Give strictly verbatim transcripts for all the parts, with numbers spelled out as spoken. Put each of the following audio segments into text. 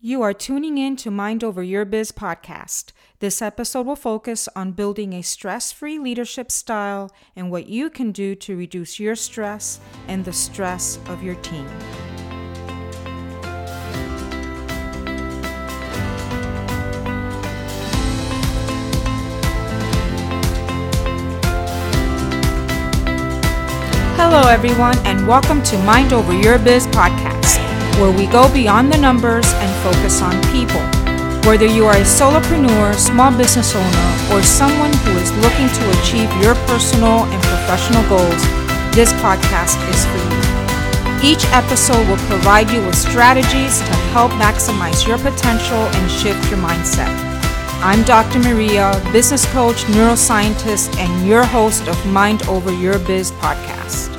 You are tuning in to Mind Over Your Biz podcast. This episode will focus on building a stress-free leadership style and what you can do to reduce your stress and the stress of your team. Hello everyone and welcome to Mind Over Your Biz podcast, where we go beyond the numbers and focus on people. Whether you are a solopreneur, small business owner, or someone who is looking to achieve your personal and professional goals, this podcast is for you. Each episode will provide you with strategies to help maximize your potential and shift your mindset. I'm Doctor Maria, business coach, neuroscientist, and your host of Mind Over Your Biz podcast.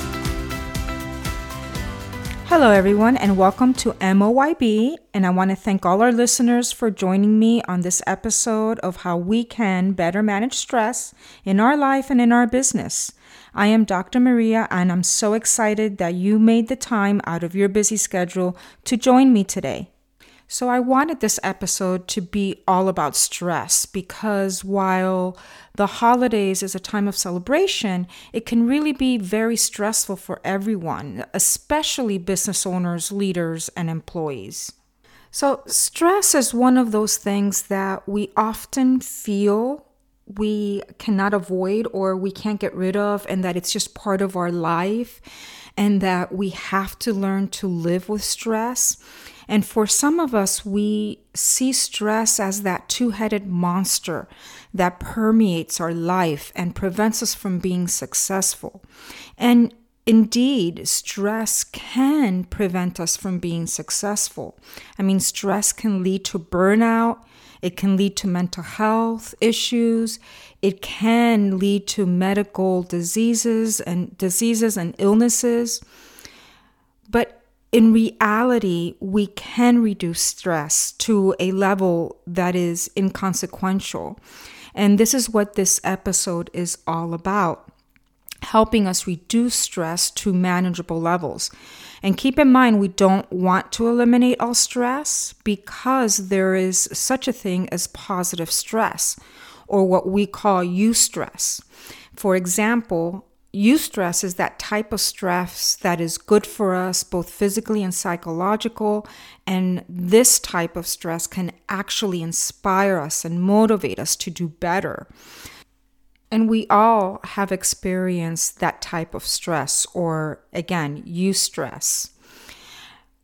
Hello everyone and welcome to M O Y B, and I want to thank all our listeners for joining me on this episode of how we can better manage stress in our life and in our business. I am Doctor Maria and I'm so excited that you made the time out of your busy schedule to join me today. So I wanted this episode to be all about stress because while the holidays is a time of celebration, it can really be very stressful for everyone, especially business owners, leaders, and employees. So stress is one of those things that we often feel we cannot avoid or we can't get rid of, and that it's just part of our life and that we have to learn to live with stress. And for some of us, we see stress as that two-headed monster that permeates our life and prevents us from being successful. And indeed, stress can prevent us from being successful. I mean, stress can lead to burnout. It can lead to mental health issues. It can lead to medical diseases and diseases and illnesses. But in reality, we can reduce stress to a level that is inconsequential. And this is what this episode is all about, helping us reduce stress to manageable levels. And keep in mind, we don't want to eliminate all stress because there is such a thing as positive stress, or what we call eustress. For example, eustress is that type of stress that is good for us, both physically and psychological, and this type of stress can actually inspire us and motivate us to do better. And we all have experienced that type of stress, or again, eustress.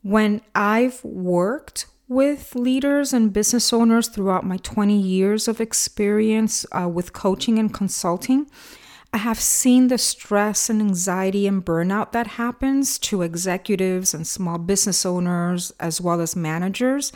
When I've worked with leaders and business owners throughout my twenty years of experience uh, with coaching and consulting, I have seen the stress and anxiety and burnout that happens to executives and small business owners as well as managers,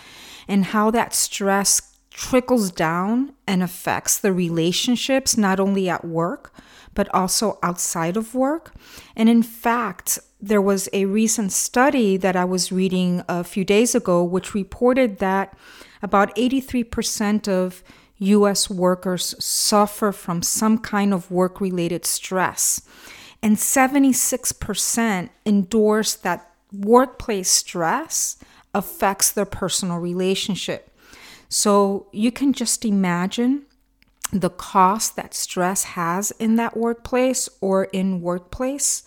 and how that stress trickles down and affects the relationships not only at work but also outside of work. And in fact, there was a recent study that I was reading a few days ago which reported that about eighty-three percent of U S workers suffer from some kind of work-related stress, and seventy-six percent endorse that workplace stress affects their personal relationship. So you can just imagine the cost that stress has in that workplace or in workplace.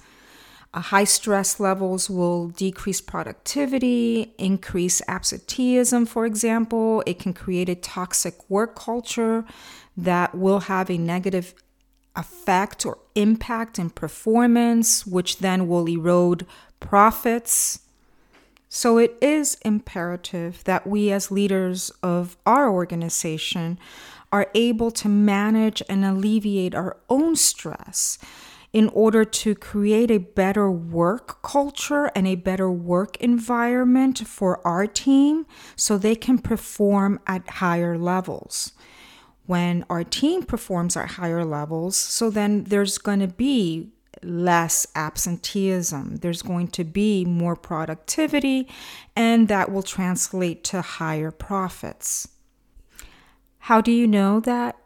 Uh, high stress levels will decrease productivity, increase absenteeism, for example. It can create a toxic work culture that will have a negative effect or impact in performance, which then will erode profits. So it is imperative that we as leaders of our organization are able to manage and alleviate our own stress in order to create a better work culture and a better work environment for our team so they can perform at higher levels. When our team performs at higher levels, so then there's going to be less absenteeism, there's going to be more productivity, and that will translate to higher profits. How do you know that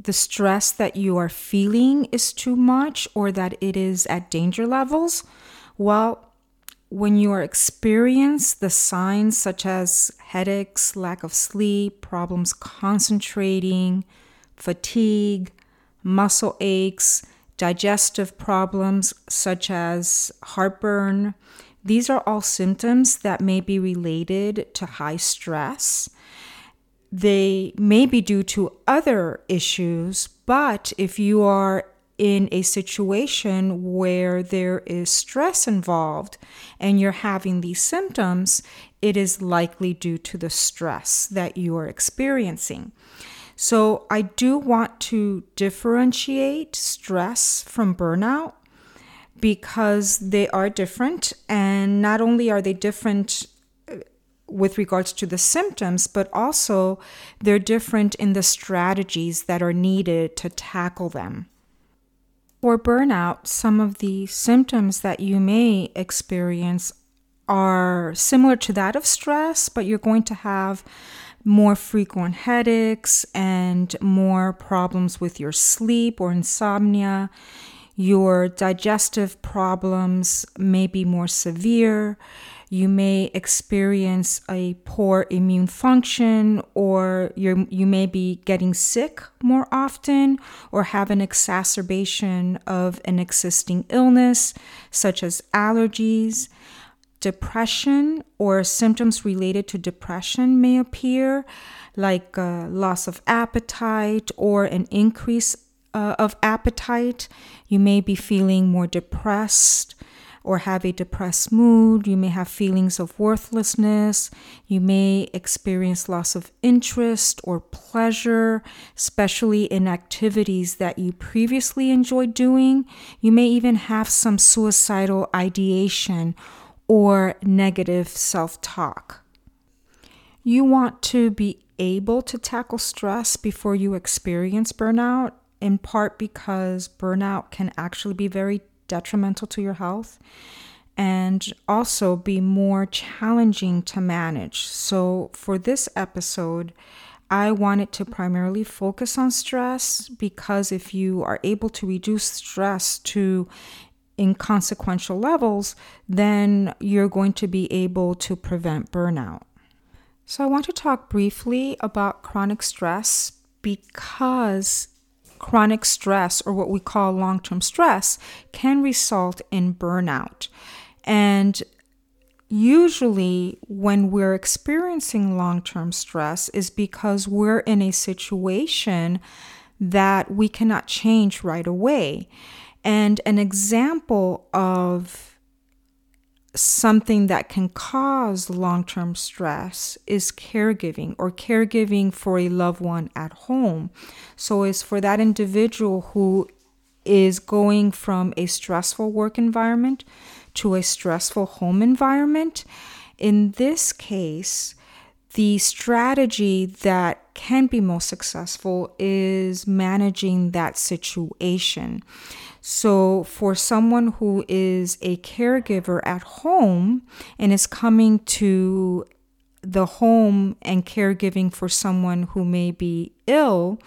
the stress that you are feeling is too much or that it is at danger levels? Well, when you are experiencing the signs such as headaches, lack of sleep, problems concentrating, fatigue, muscle aches, digestive problems such as heartburn, these are all symptoms that may be related to high stress. They may be due to other issues, but if you are in a situation where there is stress involved and you're having these symptoms, it is likely due to the stress that you are experiencing. So I do want to differentiate stress from burnout, because they are different, and not only are they different with regards to the symptoms, but also they're different in the strategies that are needed to tackle them. For burnout, some of the symptoms that you may experience are similar to that of stress, but you're going to have more frequent headaches and more problems with your sleep or insomnia. Your digestive problems may be more severe. You may experience a poor immune function, or you you may be getting sick more often, or have an exacerbation of an existing illness, such as allergies. Depression or symptoms related to depression may appear, like uh, loss of appetite or an increase uh, of appetite. You may be feeling more depressed or have a depressed mood. You may have feelings of worthlessness. You may experience loss of interest or pleasure, especially in activities that you previously enjoyed doing. You may even have some suicidal ideation or negative self-talk. You want to be able to tackle stress before you experience burnout, in part because burnout can actually be very detrimental to your health and also be more challenging to manage. So for this episode, I wanted to primarily focus on stress, because if you are able to reduce stress to inconsequential levels, then you're going to be able to prevent burnout. So I want to talk briefly about chronic stress, because chronic stress, or what we call long-term stress, can result in burnout. And usually when we're experiencing long-term stress is because we're in a situation that we cannot change right away. And an example of something that can cause long-term stress is caregiving, or caregiving for a loved one at home. So it's for that individual who is going from a stressful work environment to a stressful home environment. In this case, the strategy that can be most successful is managing that situation. So for someone who is a caregiver at home and is coming to the home and caregiving for someone who may be ill,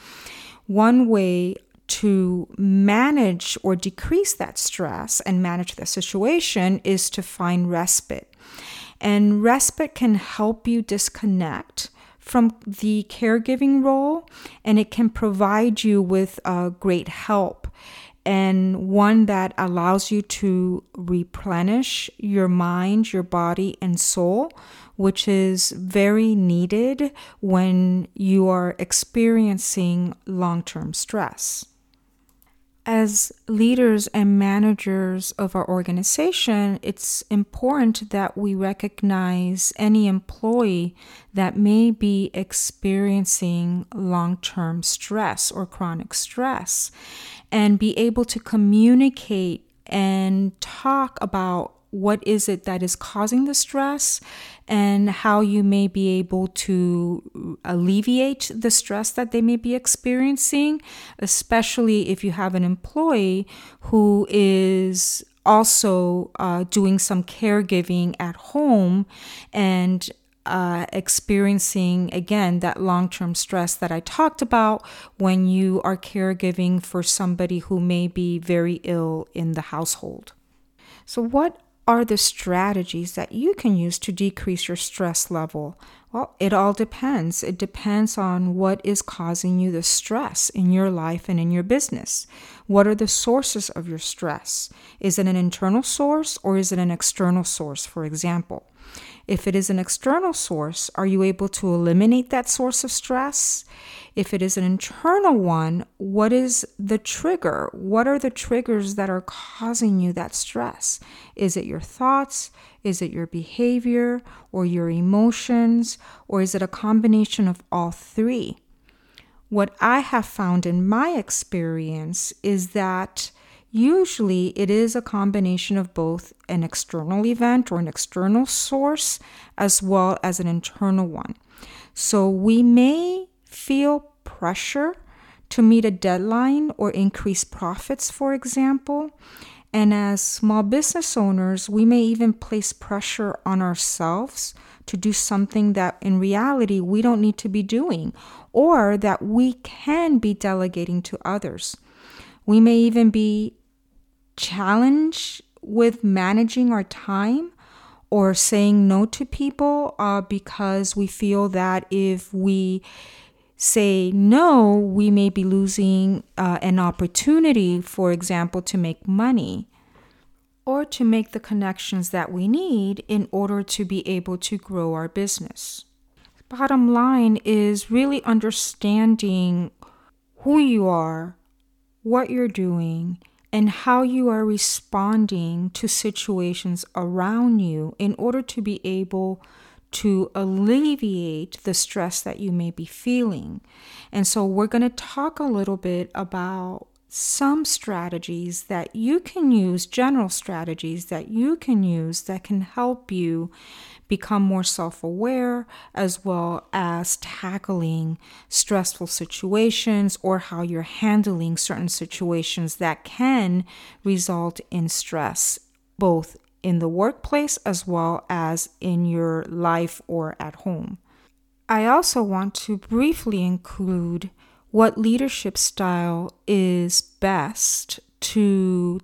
one way to manage or decrease that stress and manage the situation is to find respite. And respite can help you disconnect from the caregiving role, and it can provide you with uh, great help, and one that allows you to replenish your mind, your body, and soul, which is very needed when you are experiencing long-term stress. As leaders and managers of our organization, it's important that we recognize any employee that may be experiencing long-term stress or chronic stress, and be able to communicate and talk about what is it that is causing the stress and how you may be able to alleviate the stress that they may be experiencing, especially if you have an employee who is also uh, doing some caregiving at home and Uh, experiencing, again, that long-term stress that I talked about when you are caregiving for somebody who may be very ill in the household. So what are the strategies that you can use to decrease your stress level? Well, it all depends. It depends on what is causing you the stress in your life and in your business. What are the sources of your stress? Is it an internal source or is it an external source, for example? If it is an external source, are you able to eliminate that source of stress? If it is an internal one, what is the trigger? What are the triggers that are causing you that stress? Is it your thoughts? Is it your behavior or your emotions? Or is it a combination of all three? What I have found in my experience is that usually it is a combination of both an external event or an external source as well as an internal one. So we may feel pressure to meet a deadline or increase profits, for example. And as small business owners, we may even place pressure on ourselves to do something that in reality we don't need to be doing or that we can be delegating to others. We may even be challenged with managing our time or saying no to people uh, because we feel that if we say no, we may be losing uh, an opportunity, for example, to make money or to make the connections that we need in order to be able to grow our business. Bottom line is really understanding who you are, what you're doing, and how you are responding to situations around you in order to be able to alleviate the stress that you may be feeling. And so we're going to talk a little bit about some strategies that you can use, general strategies that you can use that can help you become more self-aware, as well as tackling stressful situations or how you're handling certain situations that can result in stress, both in the workplace as well as in your life or at home. I also want to briefly include what leadership style is best to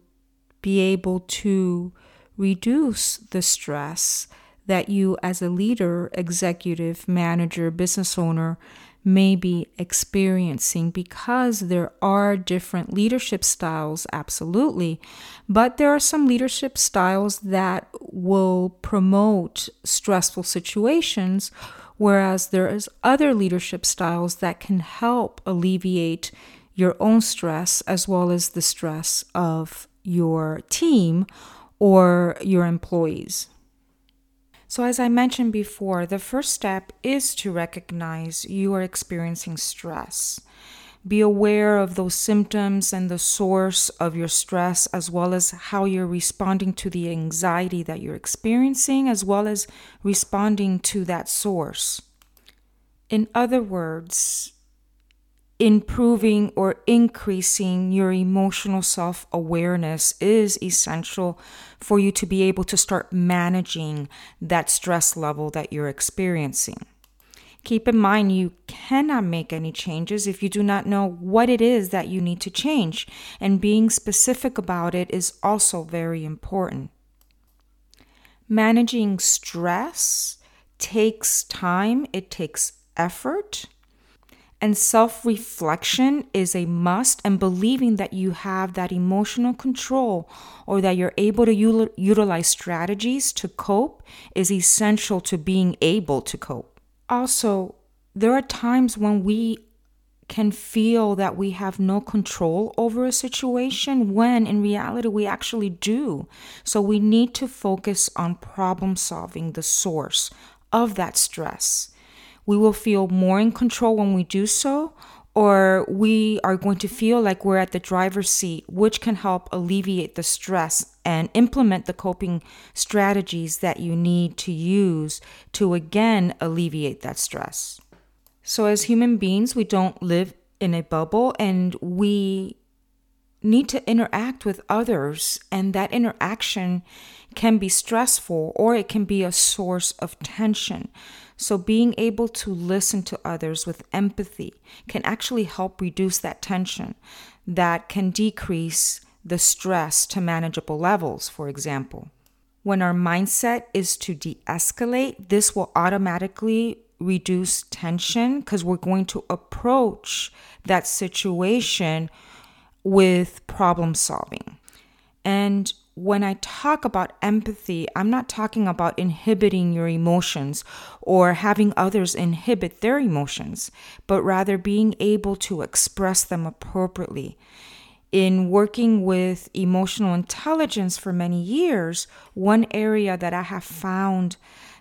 be able to reduce the stress that you as a leader, executive, manager, business owner may be experiencing, because there are different leadership styles, absolutely. But there are some leadership styles that will promote stressful situations, whereas there is other leadership styles that can help alleviate your own stress as well as the stress of your team or your employees. So as I mentioned before, the first step is to recognize you are experiencing stress. Be aware of those symptoms and the source of your stress, as well as how you're responding to the anxiety that you're experiencing, as well as responding to that source. In other words, improving or increasing your emotional self-awareness is essential for you to be able to start managing that stress level that you're experiencing. Keep in mind, you cannot make any changes if you do not know what it is that you need to change, and being specific about it is also very important. Managing stress takes time, it takes effort. And self-reflection is a must, and believing that you have that emotional control or that you're able to u- utilize strategies to cope is essential to being able to cope. Also, there are times when we can feel that we have no control over a situation when in reality we actually do. So we need to focus on problem solving the source of that stress. We will feel more in control when we do so, or we are going to feel like we're at the driver's seat, which can help alleviate the stress and implement the coping strategies that you need to use to, again, alleviate that stress. So as human beings, we don't live in a bubble, and we need to interact with others, and that interaction can be stressful or it can be a source of tension. So being able to listen to others with empathy can actually help reduce that tension that can decrease the stress to manageable levels, for example. when our mindset is to de-escalate, this will automatically reduce tension because we're going to approach that situation with problem solving. And when I talk about empathy, I'm not talking about inhibiting your emotions or having others inhibit their emotions, but rather being able to express them appropriately. In working with emotional intelligence for many years, one area that I have found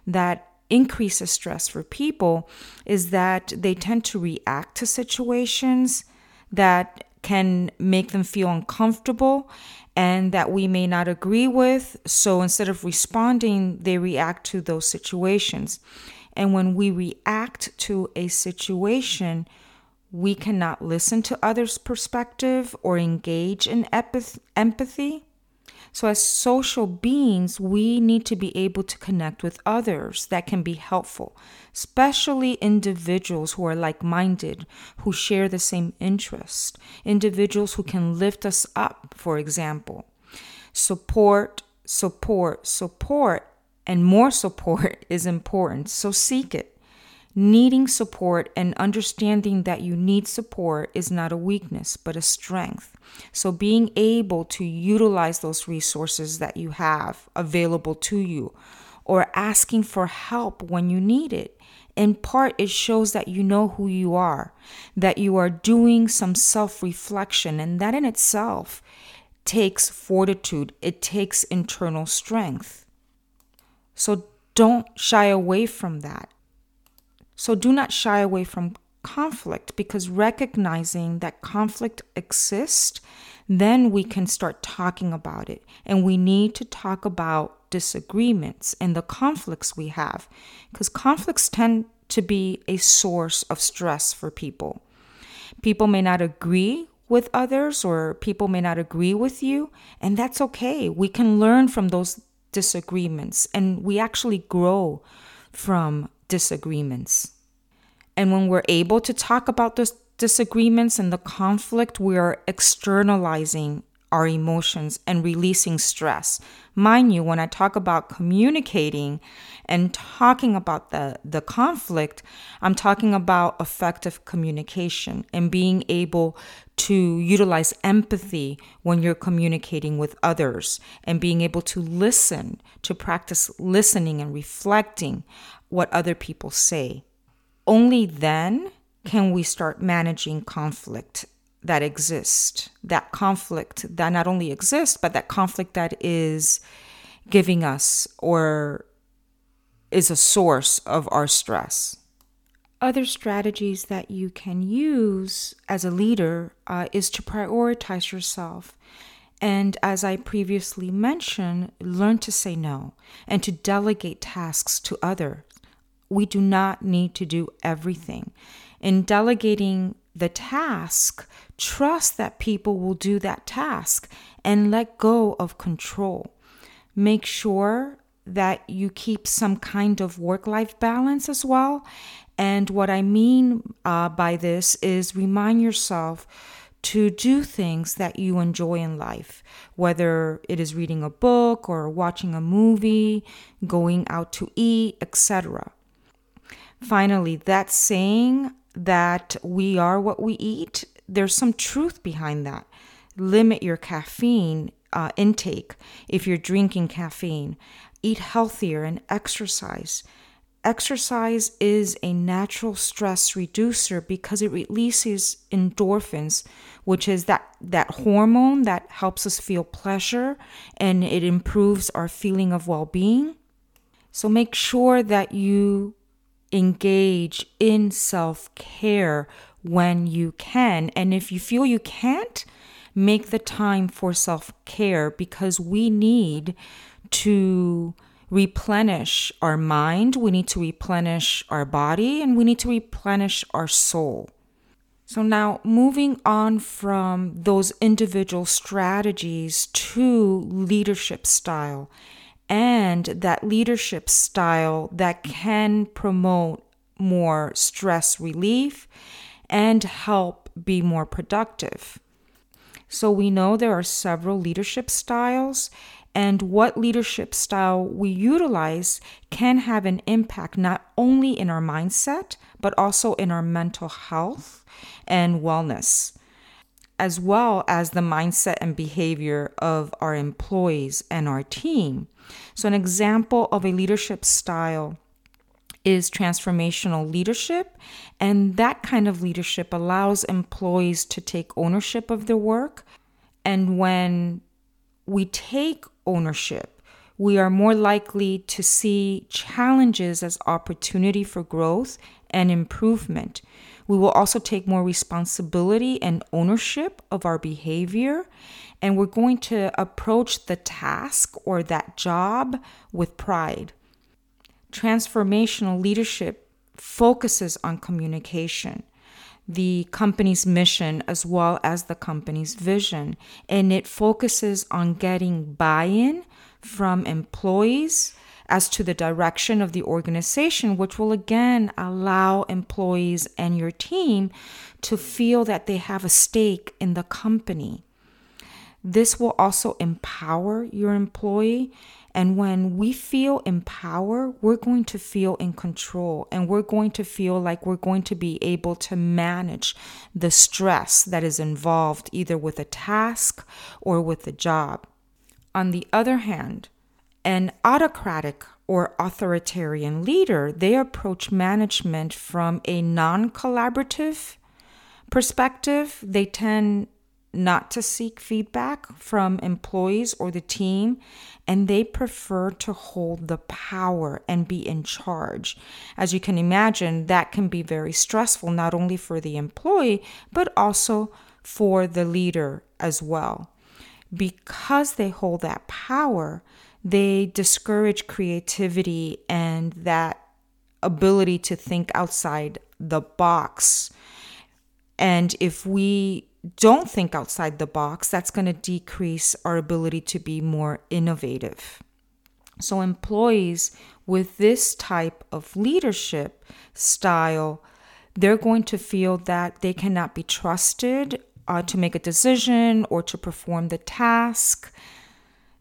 that increases stress for people is that they tend to react to situations that can make them feel uncomfortable and that we may not agree with. So instead of responding, they react to those situations. And when we react to a situation, we cannot listen to others' perspective or engage in empathy. So as social beings, we need to be able to connect with others that can be helpful, especially individuals who are like-minded, who share the same interest, individuals who can lift us up, for example. Support, support, support, and more support is important, so seek it. Needing support and understanding that you need support is not a weakness, but a strength. So being able to utilize those resources that you have available to you or asking for help when you need it. In part, it shows that you know who you are, that you are doing some self-reflection, and that in itself takes fortitude. It takes internal strength. So don't shy away from that. So do not shy away from conflict, because recognizing that conflict exists, then we can start talking about it. And we need to talk about disagreements and the conflicts we have, because conflicts tend to be a source of stress for people. People may not agree with others, or people may not agree with you, and that's okay. We can learn from those disagreements, and we actually grow from disagreements. And when we're able to talk about those disagreements and the conflict, we are externalizing our emotions and releasing stress. Mind you, when I talk about communicating and talking about the, the conflict, I'm talking about effective communication and being able to utilize empathy when you're communicating with others and being able to listen, to practice listening and reflecting what other people say. Only then can we start managing conflict that exists, that conflict that not only exists, but that conflict that is giving us or is a source of our stress. Other strategies that you can use as a leader uh, is to prioritize yourself. And as I previously mentioned, learn to say no and to delegate tasks to others. We do not need to do everything. In delegating the task, trust that people will do that task and let go of control. Make sure that you keep some kind of work-life balance as well. And what I mean uh, by this is remind yourself to do things that you enjoy in life, whether it is reading a book or watching a movie, going out to eat, et cetera. Finally, that saying that we are what we eat, there's some truth behind that. Limit your caffeine uh, intake if you're drinking caffeine. Eat healthier and exercise. Exercise is a natural stress reducer because it releases endorphins, which is that, that hormone that helps us feel pleasure, and it improves our feeling of well-being. So make sure that you engage in self-care when you can. And if you feel you can't, make the time for self-care, because we need to replenish our mind, we need to replenish our body, and we need to replenish our soul. So now moving on from those individual strategies to leadership style. And that leadership style that can promote more stress relief and help be more productive. So we know there are several leadership styles, and what leadership style we utilize can have an impact not only in our mindset, but also in our mental health and wellness, as well as the mindset and behavior of our employees and our team. So an example of a leadership style is transformational leadership, and that kind of leadership allows employees to take ownership of their work. And when we take ownership, we are more likely to see challenges as opportunity for growth and improvement. We will also take more responsibility and ownership of our behavior, and we're going to approach the task or that job with pride. Transformational leadership focuses on communication, the company's mission, as well as the company's vision, and it focuses on getting buy-in from employees as to the direction of the organization, which will again allow employees and your team to feel that they have a stake in the company. This will also empower your employee. And when we feel empowered, we're going to feel in control, and we're going to feel like we're going to be able to manage the stress that is involved either with a task or with a job. On the other hand, an autocratic or authoritarian leader, they approach management from a non-collaborative perspective. They tend not to seek feedback from employees or the team, and they prefer to hold the power and be in charge. As you can imagine, that can be very stressful, not only for the employee, but also for the leader as well. Because they hold that power, they discourage creativity and that ability to think outside the box. And if we don't think outside the box, that's going to decrease our ability to be more innovative. So employees with this type of leadership style, they're going to feel that they cannot be trusted uh, to make a decision or to perform the task.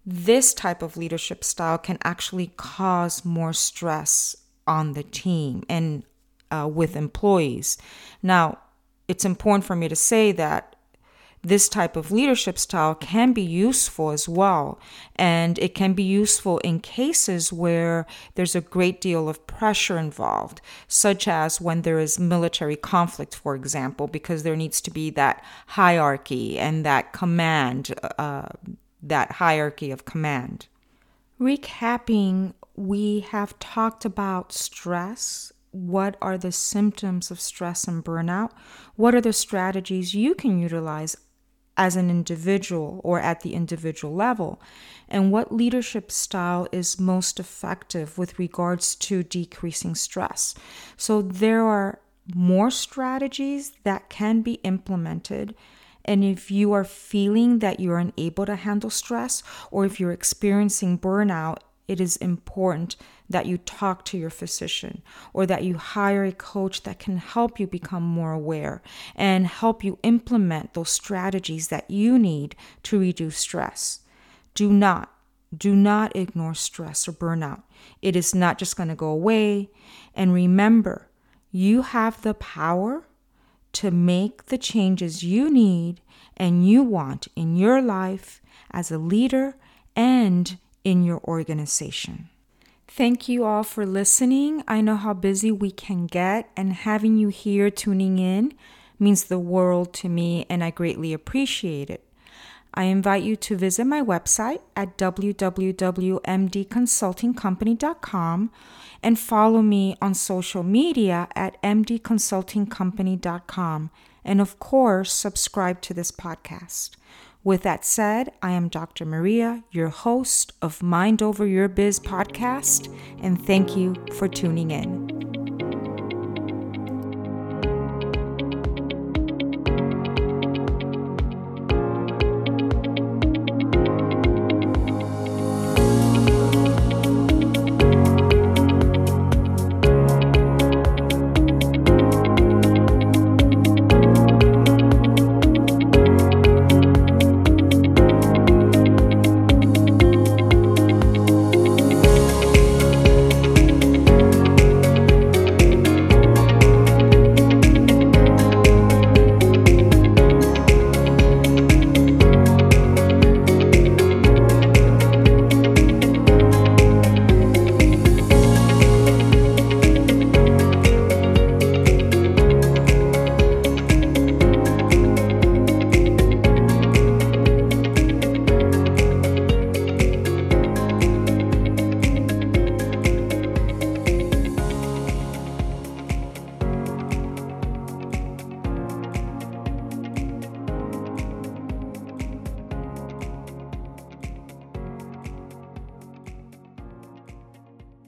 This type of leadership style can actually cause more stress on the team and uh, with employees. Now, it's important for me to say that this type of leadership style can be useful as well. And it can be useful in cases where there's a great deal of pressure involved, such as when there is military conflict, for example, because there needs to be that hierarchy and that command, uh, that hierarchy of command. Recapping, we have talked about stress. What are the symptoms of stress and burnout? What are the strategies you can utilize as an individual or at the individual level? And what leadership style is most effective with regards to decreasing stress? So there are more strategies that can be implemented. And if you are feeling that you're unable to handle stress, or if you're experiencing burnout, it is important that you talk to your physician or that you hire a coach that can help you become more aware and help you implement those strategies that you need to reduce stress. Do not, do not ignore stress or burnout. It is not just going to go away. And remember, you have the power to make the changes you need and you want in your life as a leader and in your organization. Thank you all for listening. I know how busy we can get, and having you here tuning in means the world to me, and I greatly appreciate it. I invite you to visit my website at w w w dot m d consulting company dot com and follow me on social media at m d consulting company dot com. And of course, subscribe to this podcast. With that said, I am Doctor Maria, your host of Mind Over Your Biz podcast, and thank you for tuning in.